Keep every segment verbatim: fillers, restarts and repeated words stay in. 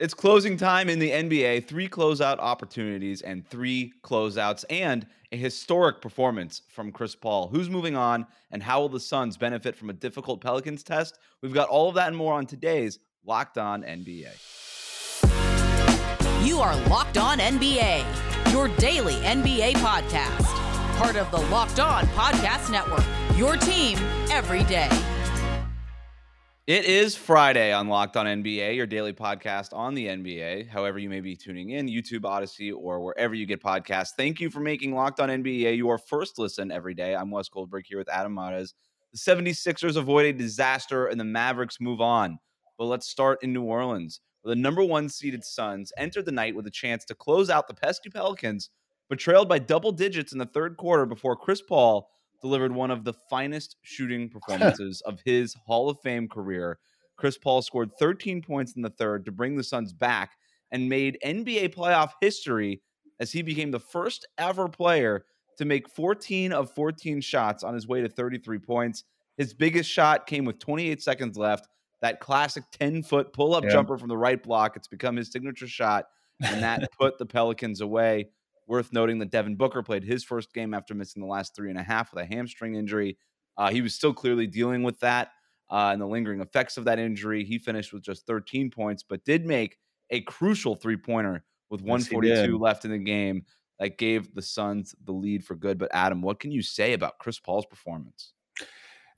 It's closing time in the N B A. Three closeout opportunities and three closeouts and a historic performance from Chris Paul. Who's moving on and how will the Suns benefit from a difficult Pelicans test? We've got all of that and more on today's Locked On N B A. You are Locked On N B A, your daily N B A podcast. Part of the Locked On Podcast Network, your team every day. It is Friday on Locked On N B A, your daily podcast on the N B A, however you may be tuning in, YouTube, Odyssey, or wherever you get podcasts. Thank you for making Locked On N B A your first listen every day. I'm Wes Goldberg here with Adam Mares. The seventy-sixers avoid a disaster and the Mavericks move on. But let's start in New Orleans, where the number one seeded Suns entered the night with a chance to close out the pesky Pelicans, but trailed by double digits in the third quarter before Chris Paul delivered one of the finest shooting performances of his Hall of Fame career. Chris Paul scored thirteen points in the third to bring the Suns back and made N B A playoff history as he became the first ever player to make fourteen of fourteen shots on his way to thirty-three points. His biggest shot came with twenty-eight seconds left. That classic ten-foot pull-up yeah. jumper from the right block. It's become his signature shot, and that put the Pelicans away. Worth noting that Devin Booker played his first game after missing the last three and a half with a hamstring injury. Uh, he was still clearly dealing with that uh, and the lingering effects of that injury. He finished with just thirteen points, but did make a crucial three-pointer with one forty-two left in the game that gave the Suns the lead for good. But Adam, what can you say about Chris Paul's performance?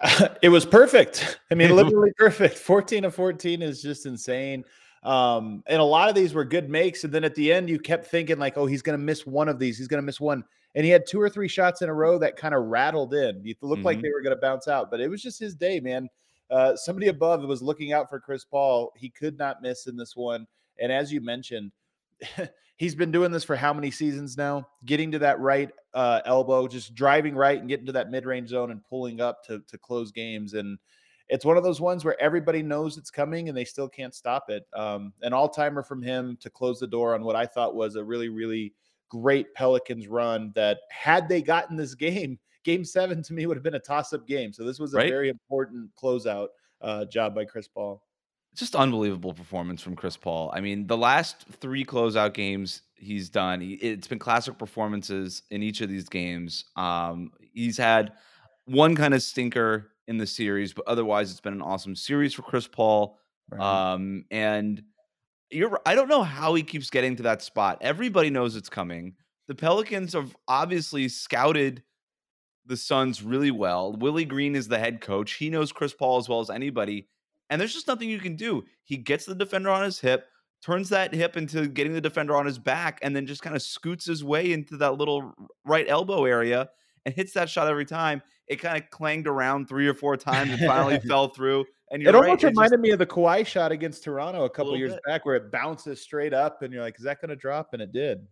Uh, it was perfect. I mean, literally perfect. fourteen of fourteen is just insane. Um, and a lot of these were good makes. And then at the end, you kept thinking like, oh, he's going to miss one of these. He's going to miss one. And he had two or three shots in a row that kind of rattled in. It looked mm-hmm. like they were going to bounce out, but it was just his day, man. Uh, somebody above was looking out for Chris Paul. He could not miss in this one. And as you mentioned, he's been doing this for how many seasons now? Getting to that right uh, elbow, just driving right and getting to that mid-range zone and pulling up to, to close games. And it's one of those ones where everybody knows it's coming and they still can't stop it. Um, an all-timer from him to close the door on what I thought was a really, really great Pelicans run that had they gotten this game, game seven to me would have been a toss-up game. So this was a right? very important closeout uh, job by Chris Paul. Just unbelievable performance from Chris Paul. I mean, the last three closeout games he's done, it's been classic performances in each of these games. Um, he's had one kind of stinker in the series, but otherwise it's been an awesome series for Chris Paul. Right. Um, and you're, I don't know how he keeps getting to that spot. Everybody knows it's coming. The Pelicans have obviously scouted the Suns really well. Willie Green is the head coach. He knows Chris Paul as well as anybody. And there's just nothing you can do. He gets the defender on his hip, turns that hip into getting the defender on his back, and then just kind of scoots his way into that little right elbow area and hits that shot every time. It kind of clanged around three or four times and finally fell through. And you're it almost right, reminded it just, me of the Kawhi shot against Toronto a couple a years bit. back where it bounces straight up and you're like, is that going to drop? And it did.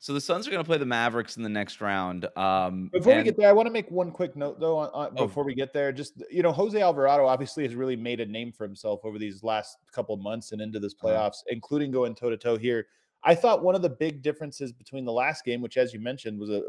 So the Suns are going to play the Mavericks in the next round. Um, before and- we get there, I want to make one quick note, though, on, on, oh. before we get there. Just, you know, Jose Alvarado obviously has really made a name for himself over these last couple months and into this playoffs, uh-huh. including going toe-to-toe here. I thought one of the big differences between the last game, which, as you mentioned, was a,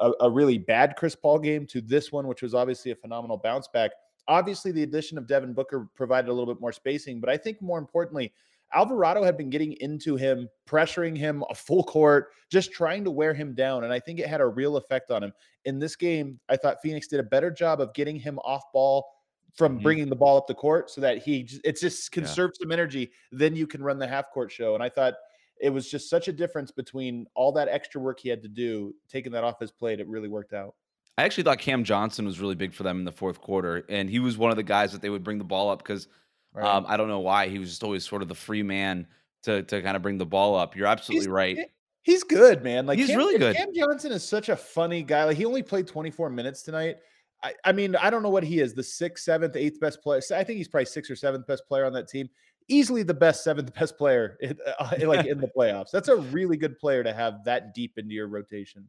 a, a really bad Chris Paul game, to this one, which was obviously a phenomenal bounce back. Obviously, the addition of Devin Booker provided a little bit more spacing, but I think more importantly, Alvarado had been getting into him, pressuring him a full court, just trying to wear him down, and I think it had a real effect on him. In this game, I thought Phoenix did a better job of getting him off ball from mm-hmm. bringing the ball up the court so that he it just conserves yeah. some energy. Then you can run the half-court show, and I thought it was just such a difference between all that extra work he had to do, taking that off his plate. It really worked out. I actually thought Cam Johnson was really big for them in the fourth quarter. And he was one of the guys that they would bring the ball up because right. um, I don't know why he was just always sort of the free man to, to kind of bring the ball up. You're absolutely he's, right. He's good, man. Like he's Cam, really good. Cam Johnson is such a funny guy. Like he only played twenty-four minutes tonight. I, I mean, I don't know what he is. The sixth, seventh, eighth best player. I think he's probably sixth or seventh best player on that team. Easily the best seventh best player in, uh, like in the playoffs. That's a really good player to have that deep into your rotation.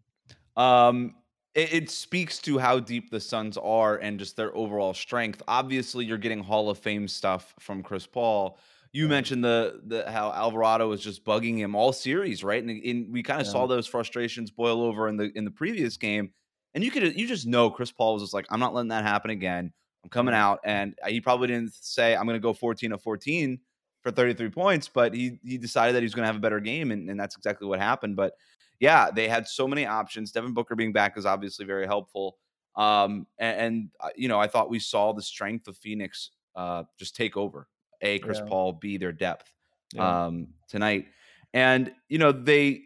Um, it, it speaks to how deep the Suns are and just their overall strength. Obviously, you're getting Hall of Fame stuff from Chris Paul. You yeah. mentioned the the how Alvarado was just bugging him all series, right? And, and we kind of yeah. saw those frustrations boil over in the in the previous game. And you could you just know Chris Paul was just like, I'm not letting that happen again. I'm coming out, and he probably didn't say I'm going to go fourteen of fourteen for thirty-three points, but he he decided that he was going to have a better game, and, and that's exactly what happened. But yeah, they had so many options. Devin Booker being back is obviously very helpful. Um, and, and you know, I thought we saw the strength of Phoenix uh, just take over. A, Chris yeah. Paul, B, their depth yeah. um, tonight. And, you know, they,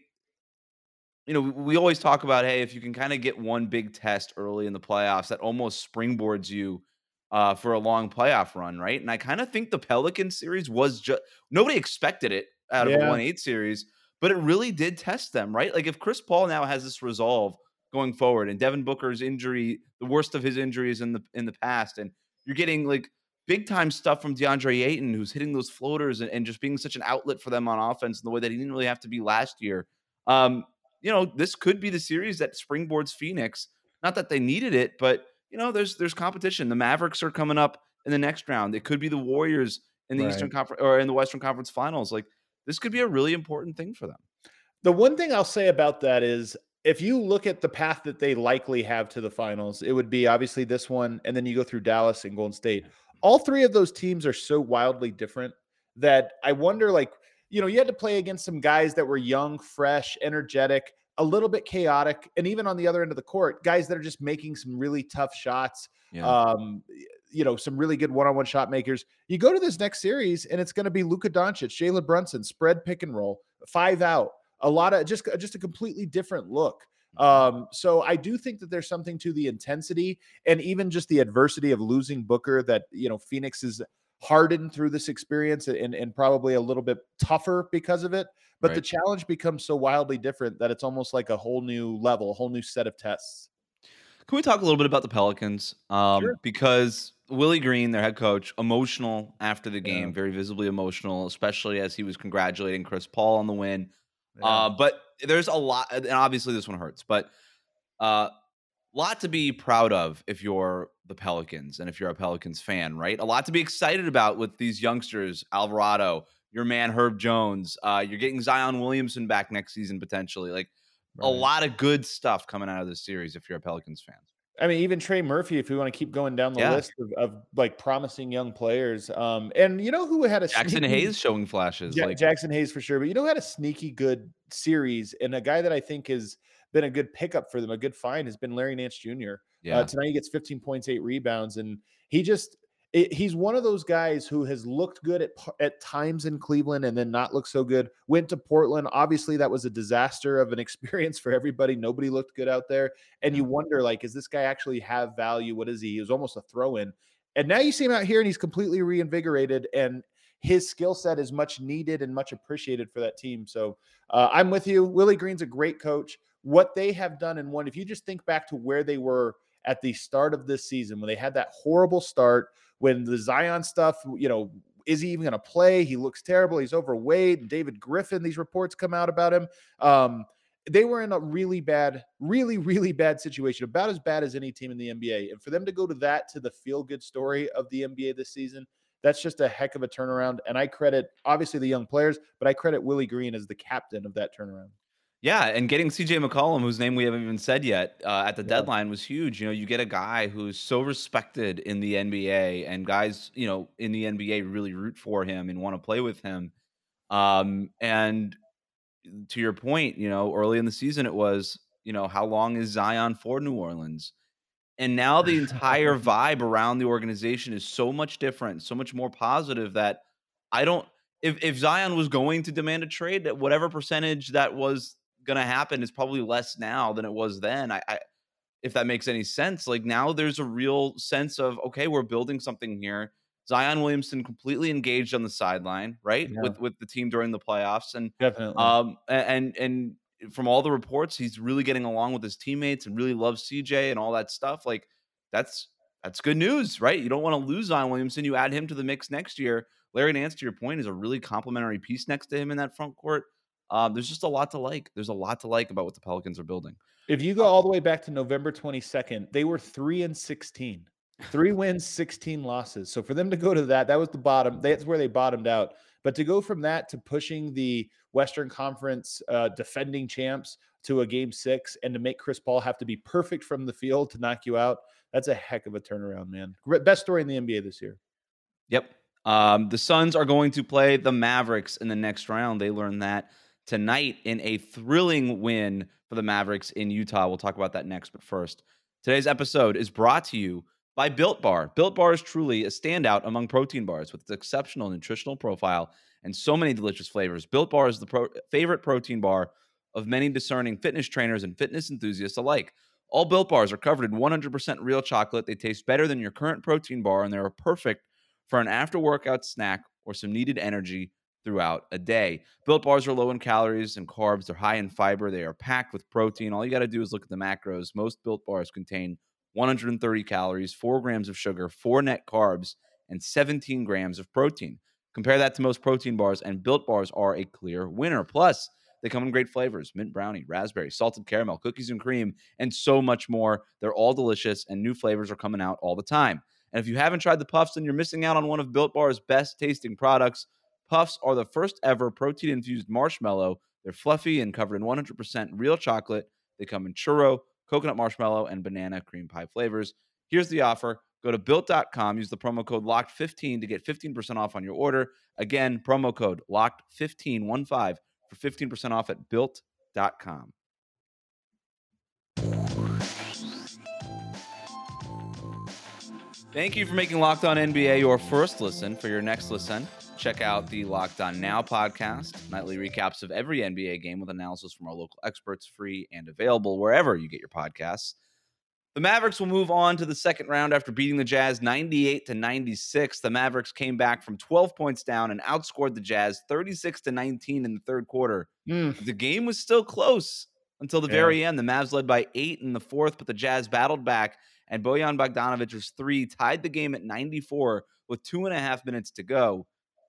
you know, we always talk about, hey, if you can kind of get one big test early in the playoffs, that almost springboards you uh, for a long playoff run, right? And I kind of think the Pelican series was just, nobody expected it out of yeah. a one eight series, but it really did test them, right? Like if Chris Paul now has this resolve going forward and Devin Booker's injury, the worst of his injuries in the in the past, and you're getting like big time stuff from DeAndre Ayton, who's hitting those floaters and, and just being such an outlet for them on offense in the way that he didn't really have to be last year. Um, you know, this could be the series that springboards Phoenix. Not that they needed it, but you know, there's there's competition. The Mavericks are coming up in the next round. It could be the Warriors in the right. Eastern Conference or in the Western Conference Finals. Like this could be a really important thing for them. The one thing I'll say about that is, if you look at the path that they likely have to the finals, it would be obviously this one, and then you go through Dallas and Golden State. All three of those teams are so wildly different that I wonder, like, you know, you had to play against some guys that were young, fresh, energetic, a little bit chaotic, and even on the other end of the court, guys that are just making some really tough shots, yeah. um, you know, some really good one-on-one shot makers. You go to this next series, and it's going to be Luka Doncic, Jalen Brunson, spread pick and roll, five out. A lot of just, just a completely different look. Um, so I do think that there's something to the intensity and even just the adversity of losing Booker that, you know, Phoenix is hardened through this experience and, and probably a little bit tougher because of it. But right. the challenge becomes so wildly different that it's almost like a whole new level, a whole new set of tests. Can we talk a little bit about the Pelicans? Um, sure. Because Willie Green, their head coach, emotional after the game, yeah. very visibly emotional, especially as he was congratulating Chris Paul on the win. Yeah. Uh, but there's a lot, and obviously this one hurts, but a uh, lot to be proud of if you're the Pelicans and if you're a Pelicans fan, right? A lot to be excited about with these youngsters, Alvarado, your man Herb Jones. Uh, you're getting Zion Williamson back next season potentially. Like right. a lot of good stuff coming out of this series if you're a Pelicans fan. I mean, even Trey Murphy, if we want to keep going down the yeah. list of, of like promising young players. Um, and you know who had a Jackson sneaky, Hayes showing flashes. Yeah, like Jackson Hayes for sure. But you know who had a sneaky good series, and a guy that I think has been a good pickup for them, a good find, has been Larry Nance Junior Yeah. Uh, tonight he gets fifteen points, eight rebounds, and he just it, he's one of those guys who has looked good at at times in Cleveland and then not looked so good. Went to Portland. Obviously, that was a disaster of an experience for everybody. Nobody looked good out there. And you wonder, like, is this guy actually have value? What is he? He was almost a throw-in. And now you see him out here and he's completely reinvigorated, and his skill set is much needed and much appreciated for that team. So uh, I'm with you. Willie Green's a great coach. What they have done in one, if you just think back to where they were at the start of this season, when they had that horrible start, when the Zion stuff, you know, is he even going to play? He looks terrible. He's overweight. And David Griffin, these reports come out about him. Um, they were in a really bad, really, really bad situation, about as bad as any team in the N B A. And for them to go to that, to the feel-good story of the N B A this season, that's just a heck of a turnaround. And I credit, obviously, the young players, but I credit Willie Green as the captain of that turnaround. Yeah, and getting C J. McCollum, whose name we haven't even said yet, uh, at the yeah. deadline was huge. You know, you get a guy who's so respected in the N B A, and guys, you know, in the N B A really root for him and want to play with him. Um, and to your point, you know, early in the season, it was, you know, how long is Zion for New Orleans? And now the entire vibe around the organization is so much different, so much more positive that I don't – if if Zion was going to demand a trade, at whatever percentage that was – going to happen is probably less now than it was then. I, I, if that makes any sense, like now there's a real sense of, okay, we're building something here. Zion Williamson completely engaged on the sideline, right? Yeah. With, with the team during the playoffs, and definitely, um, and, and from all the reports, he's really getting along with his teammates and really loves C J and all that stuff. Like that's, that's good news, right? You don't want to lose Zion Williamson. You add him to the mix next year. Larry Nance, to your point, is a really complimentary piece next to him in that front court. Um, there's just a lot to like. There's a lot to like about what the Pelicans are building. If you go all the way back to November twenty-second, they were three and sixteen, three wins, sixteen losses. So for them to go to that, that was the bottom. That's where they bottomed out. But to go from that to pushing the Western Conference uh, defending champs to a game six, and to make Chris Paul have to be perfect from the field to knock you out, that's a heck of a turnaround, man. Best story in the N B A this year. Yep. Um, the Suns are going to play the Mavericks in the next round. They learned that tonight in a thrilling win for the Mavericks in Utah. We'll talk about that next, but first, today's episode is brought to you by Built Bar. Built Bar is truly a standout among protein bars with its exceptional nutritional profile and so many delicious flavors. Built Bar is the pro- favorite protein bar of many discerning fitness trainers and fitness enthusiasts alike. All Built Bars are covered in one hundred percent real chocolate. They taste better than your current protein bar, and they're perfect for an after-workout snack or some needed energy throughout a day. Built Bars are low in calories and carbs. They're high in fiber. They are packed with protein. All you got to do is look at the macros. Most Built Bars contain one hundred thirty calories, four grams of sugar, four net carbs, and seventeen grams of protein. Compare that to most protein bars, and Built Bars are a clear winner. Plus, they come in great flavors: mint brownie, raspberry, salted caramel, cookies and cream, and so much more. They're all delicious, and new flavors are coming out all the time. And if you haven't tried the Puffs, then you're missing out on one of Built Bar's best tasting products. Puffs are the first ever protein-infused marshmallow. They're fluffy and covered in one hundred percent real chocolate. They come in churro, coconut marshmallow, and banana cream pie flavors. Here's the offer. Go to built dot com, use the promo code locked fifteen to get fifteen percent off on your order. Again, promo code locked fifteen fifteen for fifteen percent off at built dot com. Thank you for making Locked On N B A your first listen. For your next listen, check out the Locked On Now podcast. Nightly recaps of every N B A game with analysis from our local experts, free and available wherever you get your podcasts. The Mavericks will move on to the second round after beating the Jazz ninety-eight to ninety-six. The Mavericks came back from twelve points down and outscored the Jazz thirty-six to nineteen in the third quarter. Mm. The game was still close until the yeah. very end. The Mavs led by eight in the fourth, but the Jazz battled back, and Bojan Bogdanovic's three tied the game at ninety-four with two and a half minutes to go.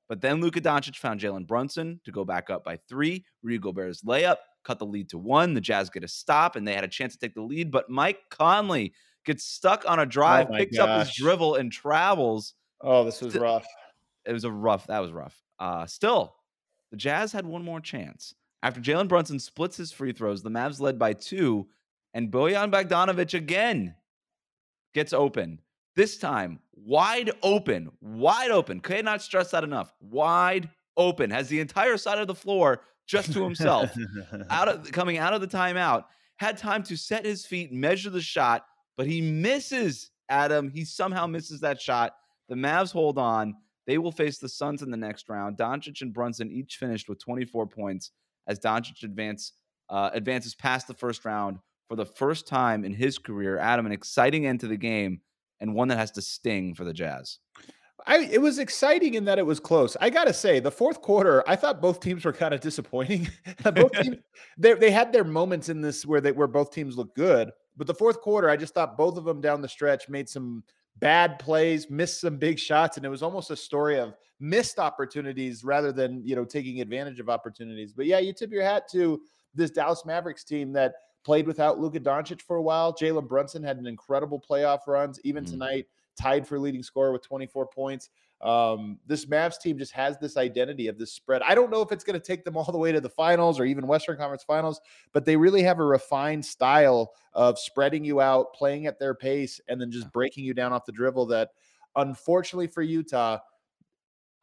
But then Luka Doncic found Jalen Brunson to go back up by three. Rudy Gobert's layup cut the lead to one. The Jazz get a stop, and they had a chance to take the lead. But Mike Conley gets stuck on a drive, oh picks gosh. up his dribble, and travels. Oh, this was rough. It was a rough. That was rough. Uh, still, the Jazz had one more chance. After Jalen Brunson splits his free throws, the Mavs led by two, and Bojan Bogdanovic again gets open. This time, wide open, wide open. Could not stress that enough. Wide open. Has the entire side of the floor just to himself. out of coming out of the timeout, had time to set his feet, measure the shot, but he misses, Adam. He somehow misses that shot. The Mavs hold on. They will face the Suns in the next round. Doncic and Brunson each finished with twenty-four points as Doncic advance, uh, advances past the first round for the first time in his career. Adam, an exciting end to the game, and one that has to sting for the Jazz. I, it was exciting in that it was close. I got to say, the fourth quarter, I thought both teams were kind of disappointing. both teams, they, they had their moments in this where, they, where both teams looked good. But the fourth quarter, I just thought both of them down the stretch made some bad plays, missed some big shots, and it was almost a story of missed opportunities rather than, you know, taking advantage of opportunities. But, yeah, you tip your hat to this Dallas Mavericks team that played without Luka Doncic for a while. Jalen Brunson had an incredible playoff runs, even mm. tonight, tied for leading scorer with twenty-four points. Um, this Mavs team just has this identity of this spread. I don't know if it's going to take them all the way to the finals or even Western Conference finals, but they really have a refined style of spreading you out, playing at their pace, and then just breaking you down off the dribble that, unfortunately for Utah,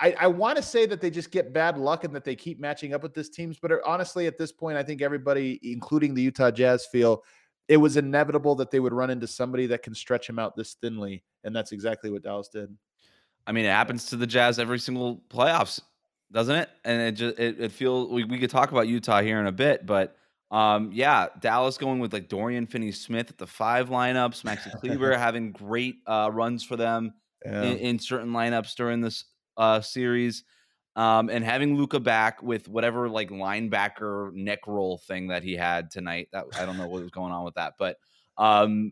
I, I want to say that they just get bad luck and that they keep matching up with this teams. But honestly, at this point, I think everybody, including the Utah Jazz, feel it was inevitable that they would run into somebody that can stretch them out this thinly. And that's exactly what Dallas did. I mean, it happens to the Jazz every single playoffs, doesn't it? And it just, it, it feels we, we could talk about Utah here in a bit, but um, yeah, Dallas going with like Dorian Finney-Smith at the five lineups, Maxi Kleber having great uh, runs for them yeah. in, in certain lineups during this Uh, series, um, and having Luka back with whatever like linebacker neck roll thing that he had tonight. That I don't know what was going on with that, but um,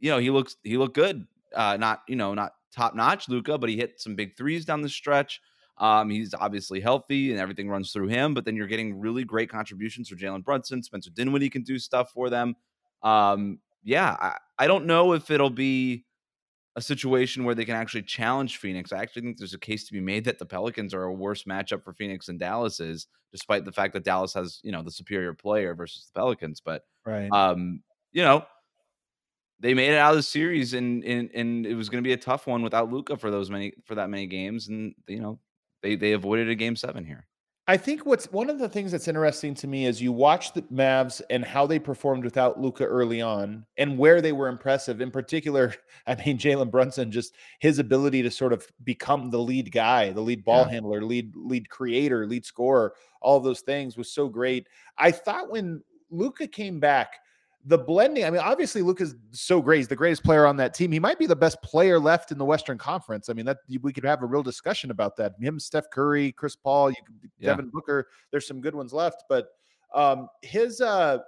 you know, he looks he looked good. Uh, not you know not top notch Luka, but he hit some big threes down the stretch. Um, he's obviously healthy and everything runs through him. But then you're getting really great contributions for Jalen Brunson, Spencer Dinwiddie can do stuff for them. Um, yeah, I, I don't know if it'll be a situation where they can actually challenge Phoenix. I actually think there's a case to be made that the Pelicans are a worse matchup for Phoenix than Dallas is, despite the fact that Dallas has, you know, the superior player versus the Pelicans. But, right. um, you know, they made it out of the series, and and, and it was going to be a tough one without Luka for those many for that many games, and you know they they avoided a game seven here. I think what's one of the things that's interesting to me is you watch the Mavs and how they performed without Luka early on and where they were impressive. In particular, I mean, Jalen Brunson, just his ability to sort of become the lead guy, the lead ball yeah. handler, lead lead creator, lead scorer, all those things was so great. I thought when Luka came back, the blending, I mean, obviously Luka's so great. He's the greatest player on that team. He might be the best player left in the Western Conference. I mean, that we could have a real discussion about that. Him, Steph Curry, Chris Paul, you, yeah. Devin Booker, there's some good ones left. But um, his uh,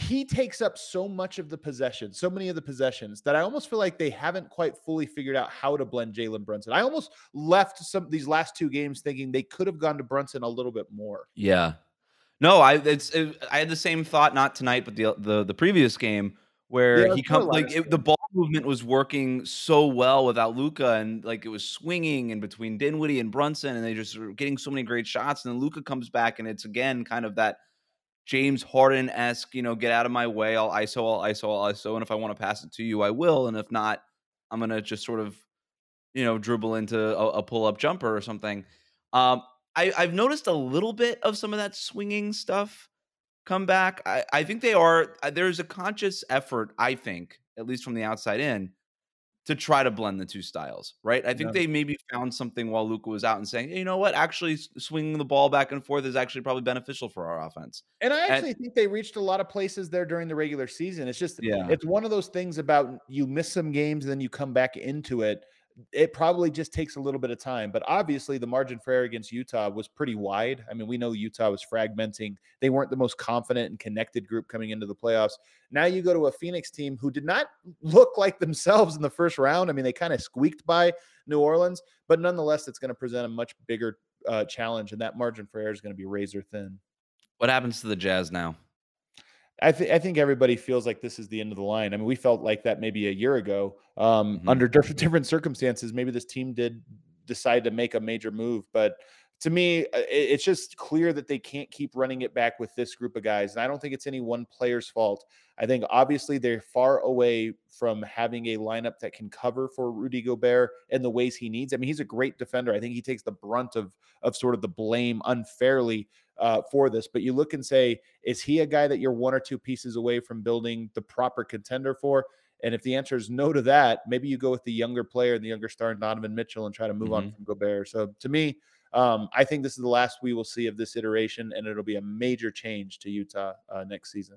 he takes up so much of the possession, so many of the possessions that I almost feel like they haven't quite fully figured out how to blend Jalen Brunson. I almost left some these last two games thinking they could have gone to Brunson a little bit more. Yeah. No, I it's it, I had the same thought, not tonight, but the the, the previous game where yeah, he comes like it, the ball movement was working so well without Luka, and like it was swinging in between Dinwiddie and Brunson, and they just were getting so many great shots. And then Luka comes back, and it's again kind of that James Harden-esque, you know, get out of my way, I'll I S O, I'll I S O, I'll I S O, and if I want to pass it to you, I will, and if not, I'm gonna just sort of, you know, dribble into a, a pull-up jumper or something. Um, I, I've noticed a little bit of some of that swinging stuff come back. I, I think they are. There's a conscious effort, I think, at least from the outside in, to try to blend the two styles, right? I yeah. think they maybe found something while Luka was out and saying, hey, you know what, actually swinging the ball back and forth is actually probably beneficial for our offense. And I actually and, think they reached a lot of places there during the regular season. It's just, yeah. it's one of those things about you miss some games and then you come back into it. It probably just takes a little bit of time, but obviously the margin for error against Utah was pretty wide. I mean, we know Utah was fragmenting. They weren't the most confident and connected group coming into the playoffs. Now you go to a Phoenix team who did not look like themselves in the first round. I mean, they kind of squeaked by New Orleans, but nonetheless, it's going to present a much bigger uh, challenge, and that margin for error is going to be razor thin. What happens to the Jazz now? I, th- I think everybody feels like this is the end of the line. I mean, we felt like that maybe a year ago um, mm-hmm. under diff- different circumstances. Maybe this team did decide to make a major move. But to me, it- it's just clear that they can't keep running it back with this group of guys. And I don't think it's any one player's fault. I think obviously they're far away from having a lineup that can cover for Rudy Gobert in the ways he needs. I mean, he's a great defender. I think he takes the brunt of of sort of the blame unfairly uh, for this. But you look and say, is he a guy that you're one or two pieces away from building the proper contender for? And if the answer is no to that, maybe you go with the younger player and the younger star, Donovan Mitchell, and try to move mm-hmm. on from Gobert. So to me, um, I think this is the last we will see of this iteration, and it'll be a major change to Utah uh, next season.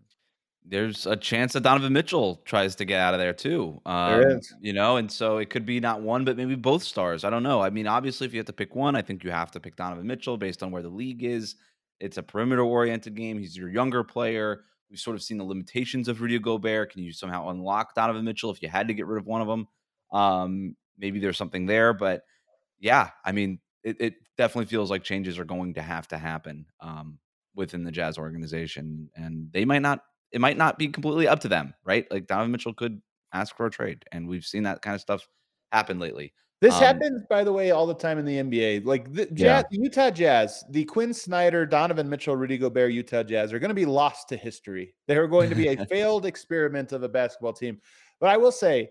There's a chance that Donovan Mitchell tries to get out of there too. Um, there is. You know, and so it could be not one, but maybe both stars. I don't know. I mean, obviously, if you have to pick one, I think you have to pick Donovan Mitchell based on where the league is. It's a perimeter-oriented game. He's your younger player. We've sort of seen the limitations of Rudy Gobert. Can you somehow unlock Donovan Mitchell if you had to get rid of one of them? Um, maybe there's something there, but yeah, I mean, it, it definitely feels like changes are going to have to happen um, within the Jazz organization, and they might not. It might not be completely up to them, right? Like Donovan Mitchell could ask for a trade, and we've seen that kind of stuff happen lately. This um, happens, by the way, all the time in the N B A. Like the Jazz, yeah. Utah Jazz, the Quinn Snyder, Donovan Mitchell, Rudy Gobert, Utah Jazz are going to be lost to history. They are going to be a failed experiment of a basketball team. But I will say,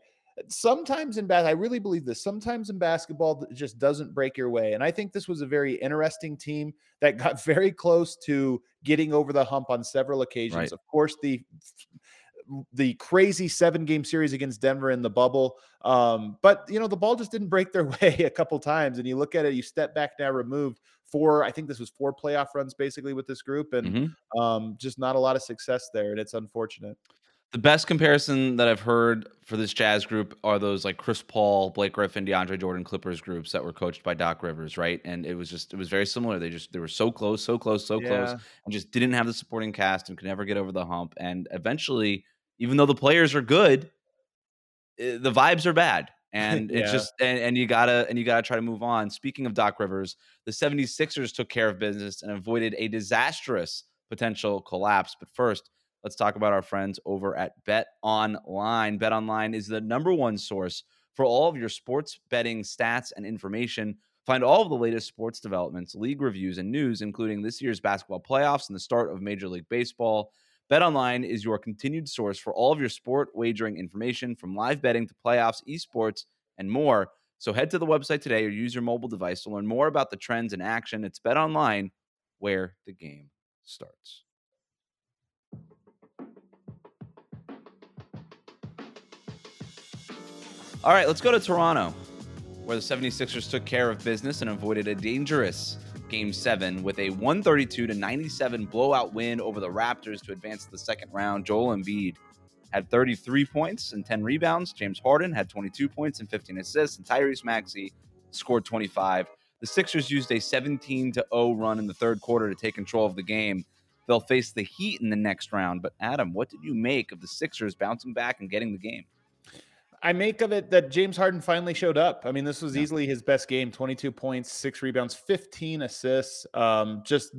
sometimes in basketball, I really believe this, sometimes in basketball, it just doesn't break your way. And I think this was a very interesting team that got very close to getting over the hump on several occasions. Right. Of course, the the crazy seven-game series against Denver in the bubble. Um, but, you know, the ball just didn't break their way a couple times. And you look at it, you step back now, removed four, I think this was four playoff runs basically with this group, and mm-hmm. um, just not a lot of success there. And it's unfortunate. The best comparison that I've heard for this Jazz group are those like Chris Paul, Blake Griffin, DeAndre Jordan Clippers groups that were coached by Doc Rivers, right? And it was just, it was very similar. They just, they were so close, so close, so yeah. close, and just didn't have the supporting cast and could never get over the hump. And eventually, even though the players are good, the vibes are bad. And yeah. it's just, and, and you gotta, and you gotta try to move on. Speaking of Doc Rivers, the seventy-sixers took care of business and avoided a disastrous potential collapse. But first, let's talk about our friends over at BetOnline. BetOnline is the number one source for all of your sports betting stats and information. Find all of the latest sports developments, league reviews, and news, including this year's basketball playoffs and the start of Major League Baseball. BetOnline is your continued source for all of your sport wagering information, from live betting to playoffs, esports, and more. So head to the website today or use your mobile device to learn more about the trends in action. It's BetOnline, where the game starts. All right, let's go to Toronto, where the 76ers took care of business and avoided a dangerous Game seven with a one thirty-two to ninety-seven blowout win over the Raptors to advance to the second round. Joel Embiid had thirty-three points and ten rebounds. James Harden had twenty-two points and fifteen assists. And Tyrese Maxey scored twenty-five. The Sixers used a seventeen to zero run in the third quarter to take control of the game. They'll face the Heat in the next round. But Adam, what did you make of the Sixers bouncing back and getting the game? I make of it that James Harden finally showed up. I mean, this was easily his best game, twenty-two points, six rebounds, fifteen assists, um, just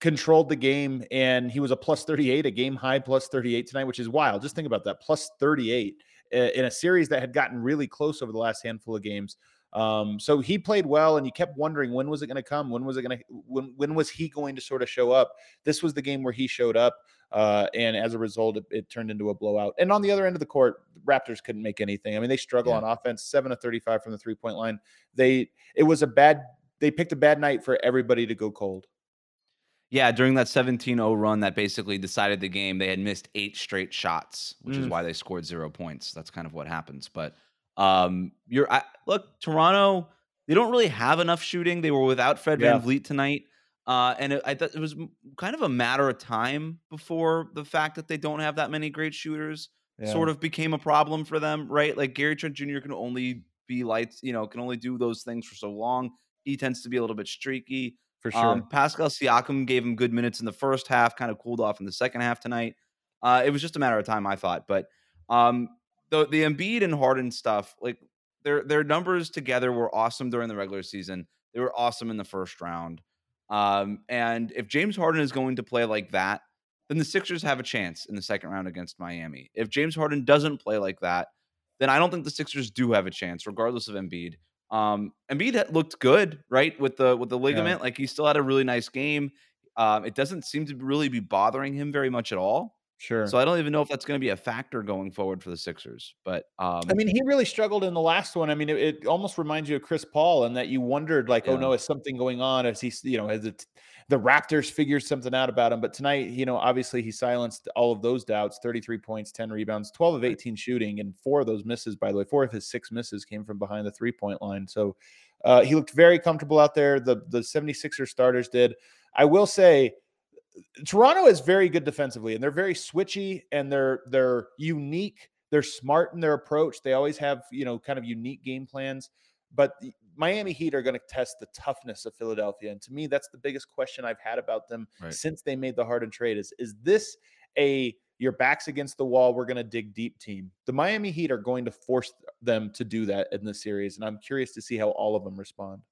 controlled the game. And he was a plus thirty-eight, a game high plus thirty-eight tonight, which is wild. Just think about that, plus thirty-eight in a series that had gotten really close over the last handful of games. Um, so he played well, and you kept wondering, when was it going to come? When was it going to, when, when was he going to sort of show up? This was the game where he showed up. Uh, and as a result, it, it turned into a blowout. And on the other end of the court, the Raptors couldn't make anything. I mean, they struggle yeah. on offense, seven of thirty-five from the three point line. They, it was a bad, they picked a bad night for everybody to go cold. Yeah. During that seventeen oh run that basically decided the game, they had missed eight straight shots, which mm. is why they scored zero points. That's kind of what happens. But, um, you're, I, look, Toronto, they don't really have enough shooting. They were without Fred yeah. VanVleet tonight. Uh, and it, I thought it was kind of a matter of time before the fact that they don't have that many great shooters yeah. sort of became a problem for them, right? Like Gary Trent Junior can only be lights, you know, can only do those things for so long. He tends to be a little bit streaky. For sure. Um, Pascal Siakam gave him good minutes in the first half, kind of cooled off in the second half tonight. Uh, it was just a matter of time, I thought. But um, the, the Embiid and Harden stuff, like their their numbers together were awesome during the regular season. They were awesome in the first round. Um, and if James Harden is going to play like that, then the Sixers have a chance in the second round against Miami. If James Harden doesn't play like that, then I don't think the Sixers do have a chance, regardless of Embiid. Um, Embiid looked good, right? With the, with the ligament, yeah. like he still had a really nice game. Um, it doesn't seem to really be bothering him very much at all. Sure. So I don't even know if that's going to be a factor going forward for the Sixers. But um, I mean, he really struggled in the last one. I mean, it, it almost reminds you of Chris Paul, and that you wondered, like, yeah. oh no, is something going on? Is he, you know, has it, the Raptors figured something out about him? But tonight, you know, obviously he silenced all of those doubts. thirty-three points, ten rebounds, twelve of eighteen shooting, and four of those misses. By the way, four of his six misses came from behind the three point line. So uh, he looked very comfortable out there. The the 76er starters did. I will say, Toronto is very good defensively, and they're very switchy, and they're they're unique. They're smart in their approach. They always have, you know, kind of unique game plans. But the Miami Heat are going to test the toughness of Philadelphia, and to me, that's the biggest question I've had about them right. since they made the Harden trade. Is is this a your back's against the wall, we're going to dig deep team? The Miami Heat are going to force them to do that in this series, and I'm curious to see how all of them respond.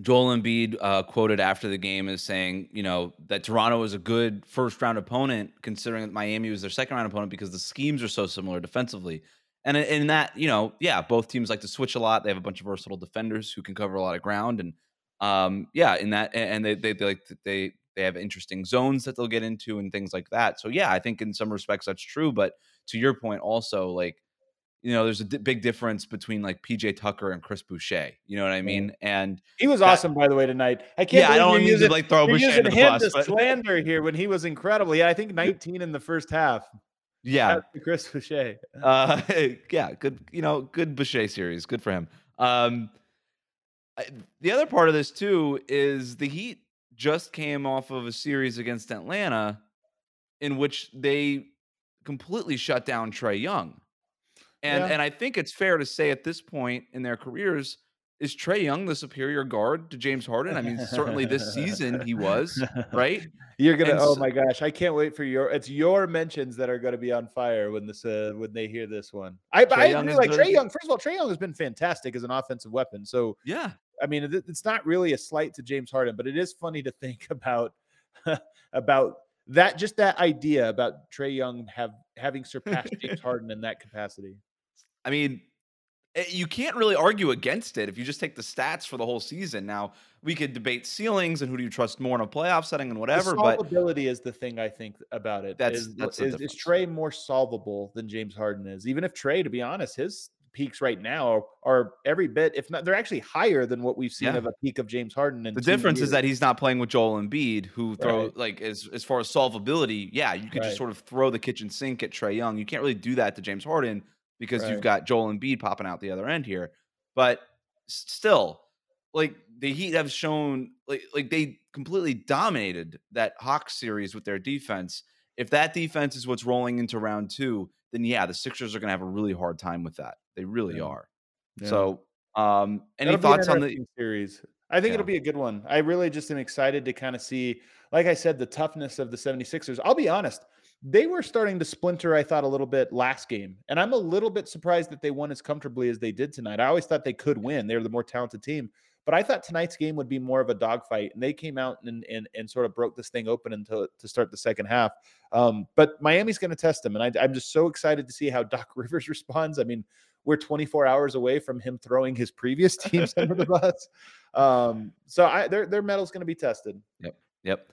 Joel Embiid uh, quoted after the game as saying, you know, that Toronto was a good first round opponent, considering that Miami was their second round opponent because the schemes are so similar defensively. And in that, you know, yeah, both teams like to switch a lot. They have a bunch of versatile defenders who can cover a lot of ground. And um, yeah, in that, and they, they, they like to, they, they have interesting zones that they'll get into and things like that. So yeah, I think in some respects that's true. But to your point also, like, you know, there's a d- big difference between like P J Tucker and Chris Boucher. You know what I mean? And he was that, awesome, by the way, tonight. I can't. Yeah, I don't mean to like throw Boucher in the bus. Using him to slander here when he was incredible. Yeah, I think nineteen in the first half. Yeah, Chris Boucher. Uh, yeah, good. You know, good Boucher series. Good for him. Um, I, the other part of this too is the Heat just came off of a series against Atlanta, in which they completely shut down Trae Young. And yeah. and I think it's fair to say at this point in their careers, is Trae Young the superior guard to James Harden? I mean, certainly this season he was, right? You're gonna and oh so, my gosh, I can't wait for your it's your mentions that are gonna be on fire when this uh, when they hear this one. I Trae I Young like Trae Young. First of all, Trae Young has been fantastic as an offensive weapon. So yeah, I mean, it's not really a slight to James Harden, but it is funny to think about about. That just that idea about Trae Young have having surpassed James Harden in that capacity. I mean, you can't really argue against it if you just take the stats for the whole season. Now, we could debate ceilings and who do you trust more in a playoff setting and whatever. But solvability is the thing I think about it. That's is, that's is, is Trae more solvable than James Harden is? Even if Trae, to be honest, his peaks right now are, are every bit, if not, they're actually higher than what we've seen yeah. of a peak of James Harden. In the difference years. is that he's not playing with Joel Embiid, who throw right. like as as far as solvability, yeah, you could right. just sort of throw the kitchen sink at Trae Young. You can't really do that to James Harden because right. you've got Joel Embiid popping out the other end here. But still, like the Heat have shown, like like they completely dominated that Hawks series with their defense. If that defense is what's rolling into round two, then yeah, the Sixers are going to have a really hard time with that. They really yeah. are. Yeah. So, um, any That'll thoughts on the series? I think yeah. it'll be a good one. I really just am excited to kind of see, like I said, the toughness of the 76ers. I'll be honest. They were starting to splinter, I thought, a little bit last game. And I'm a little bit surprised that they won as comfortably as they did tonight. I always thought they could win. They were the more talented team. But I thought tonight's game would be more of a dogfight. And they came out and, and, and sort of broke this thing open until to start the second half. Um, but Miami's going to test them. And I, I'm just so excited to see how Doc Rivers responds. I mean, we're twenty-four hours away from him throwing his previous teams under the bus. Um, so I, their, their metal's going to be tested. Yep, yep.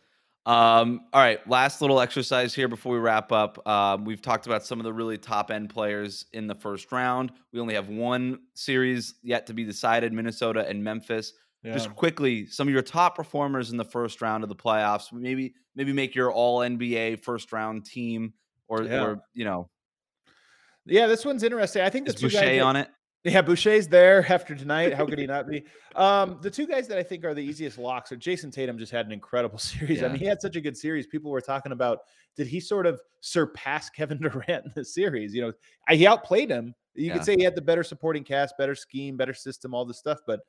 Um, all right. Last little exercise here before we wrap up. Um, we've talked about some of the really top end players in the first round. We only have one series yet to be decided, Minnesota and Memphis. Yeah. Just quickly, some of your top performers in the first round of the playoffs, maybe, maybe make your all N B A first round team or, yeah. or, you know, yeah, this one's interesting. I think the two Boucher guys on it. Yeah, Boucher's there after tonight. How could he not be? Um, the two guys that I think are the easiest locks are Jason Tatum just had an incredible series. Yeah. I mean, he had such a good series. People were talking about, did he sort of surpass Kevin Durant in this series? You know, he outplayed him. You yeah. could say he had the better supporting cast, better scheme, better system, all this stuff, but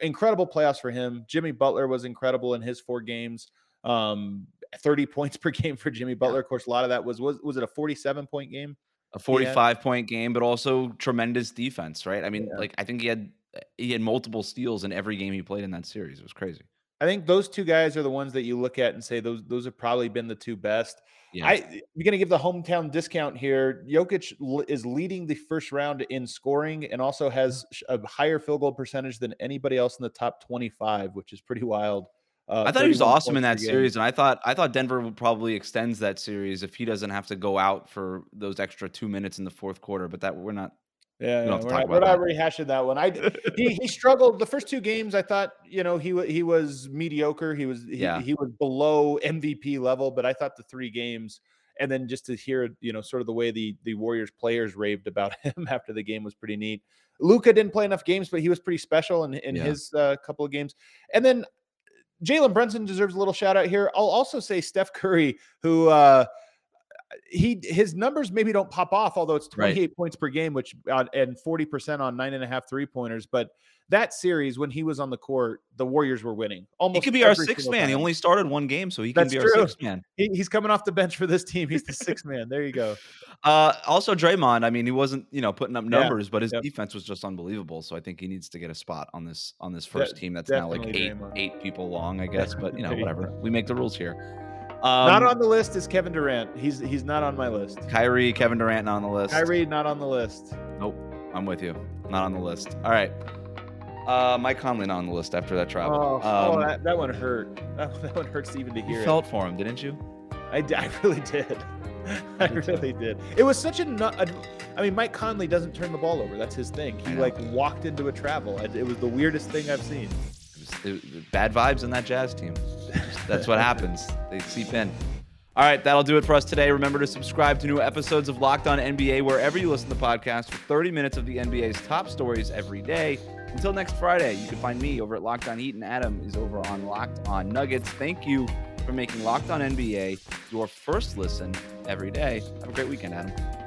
incredible playoffs for him. Jimmy Butler was incredible in his four games. Um, thirty points per game for Jimmy Butler. Yeah. Of course, a lot of that was, was, was it a forty-seven point game? A forty-five point game, but also tremendous defense, right? I mean, yeah. like I think he had he had multiple steals in every game he played in that series. It was crazy. I think those two guys are the ones that you look at and say those those have probably been the two best. Yeah. I I'm going to give the hometown discount here. Jokic is leading the first round in scoring and also has a higher field goal percentage than anybody else in the top twenty-five, which is pretty wild. Uh, I thought he was awesome in that series, and I thought I thought Denver would probably extends that series if he doesn't have to go out for those extra two minutes in the fourth quarter. But that we're not. Yeah, we don't yeah have to we're, talk not, about we're not rehashing that one. I he, he struggled the first two games. I thought you know he he was mediocre. He was he, yeah. he was below M V P level. But I thought the three games, and then just to hear you know sort of the way the the Warriors players raved about him after the game was pretty neat. Luka didn't play enough games, but he was pretty special in in yeah. his uh, couple of games, and then. Jalen Brunson deserves a little shout out here. I'll also say Steph Curry, who uh, he his numbers maybe don't pop off, although it's twenty-eight right. points per game, which uh, and forty percent on nine and a half three pointers. But that series, when he was on the court, the Warriors were winning. Almost he could be our sixth man. Time. He only started one game, so he That's can be true. our sixth man. He, he's coming off the bench for this team. He's the sixth man. There you go. Uh, also, Draymond. I mean, he wasn't you know putting up numbers, yeah. but his yep. defense was just unbelievable. So I think he needs to get a spot on this on this first De- team. That's now like eight Draymond. eight people long, I guess. But you know, whatever. We make the rules here. Um, not on the list is Kevin Durant. He's he's not on my list. Kyrie, Kevin Durant not on the list. Kyrie not on the list. Nope, I'm with you. Not on the list. All right. Uh, Mike Conley not on the list after that travel. Oh, um, oh that, that one hurt. That, that one hurts even to hear. You it. felt for him, didn't you? I, I really did. I really did. It was such a, a. I mean, Mike Conley doesn't turn the ball over. That's his thing. He like walked into a travel. It was the weirdest thing I've seen. It was, it was bad vibes in that Jazz team. That's what happens. They seep in. All right, that'll do it for us today. Remember to subscribe to new episodes of Locked On N B A wherever you listen to podcasts for thirty minutes of the N B A's top stories every day. Until next Friday, you can find me over at Locked On Heat, and Adam is over on Locked On Nuggets. Thank you for making Locked On N B A your first listen every day. Have a great weekend, Adam.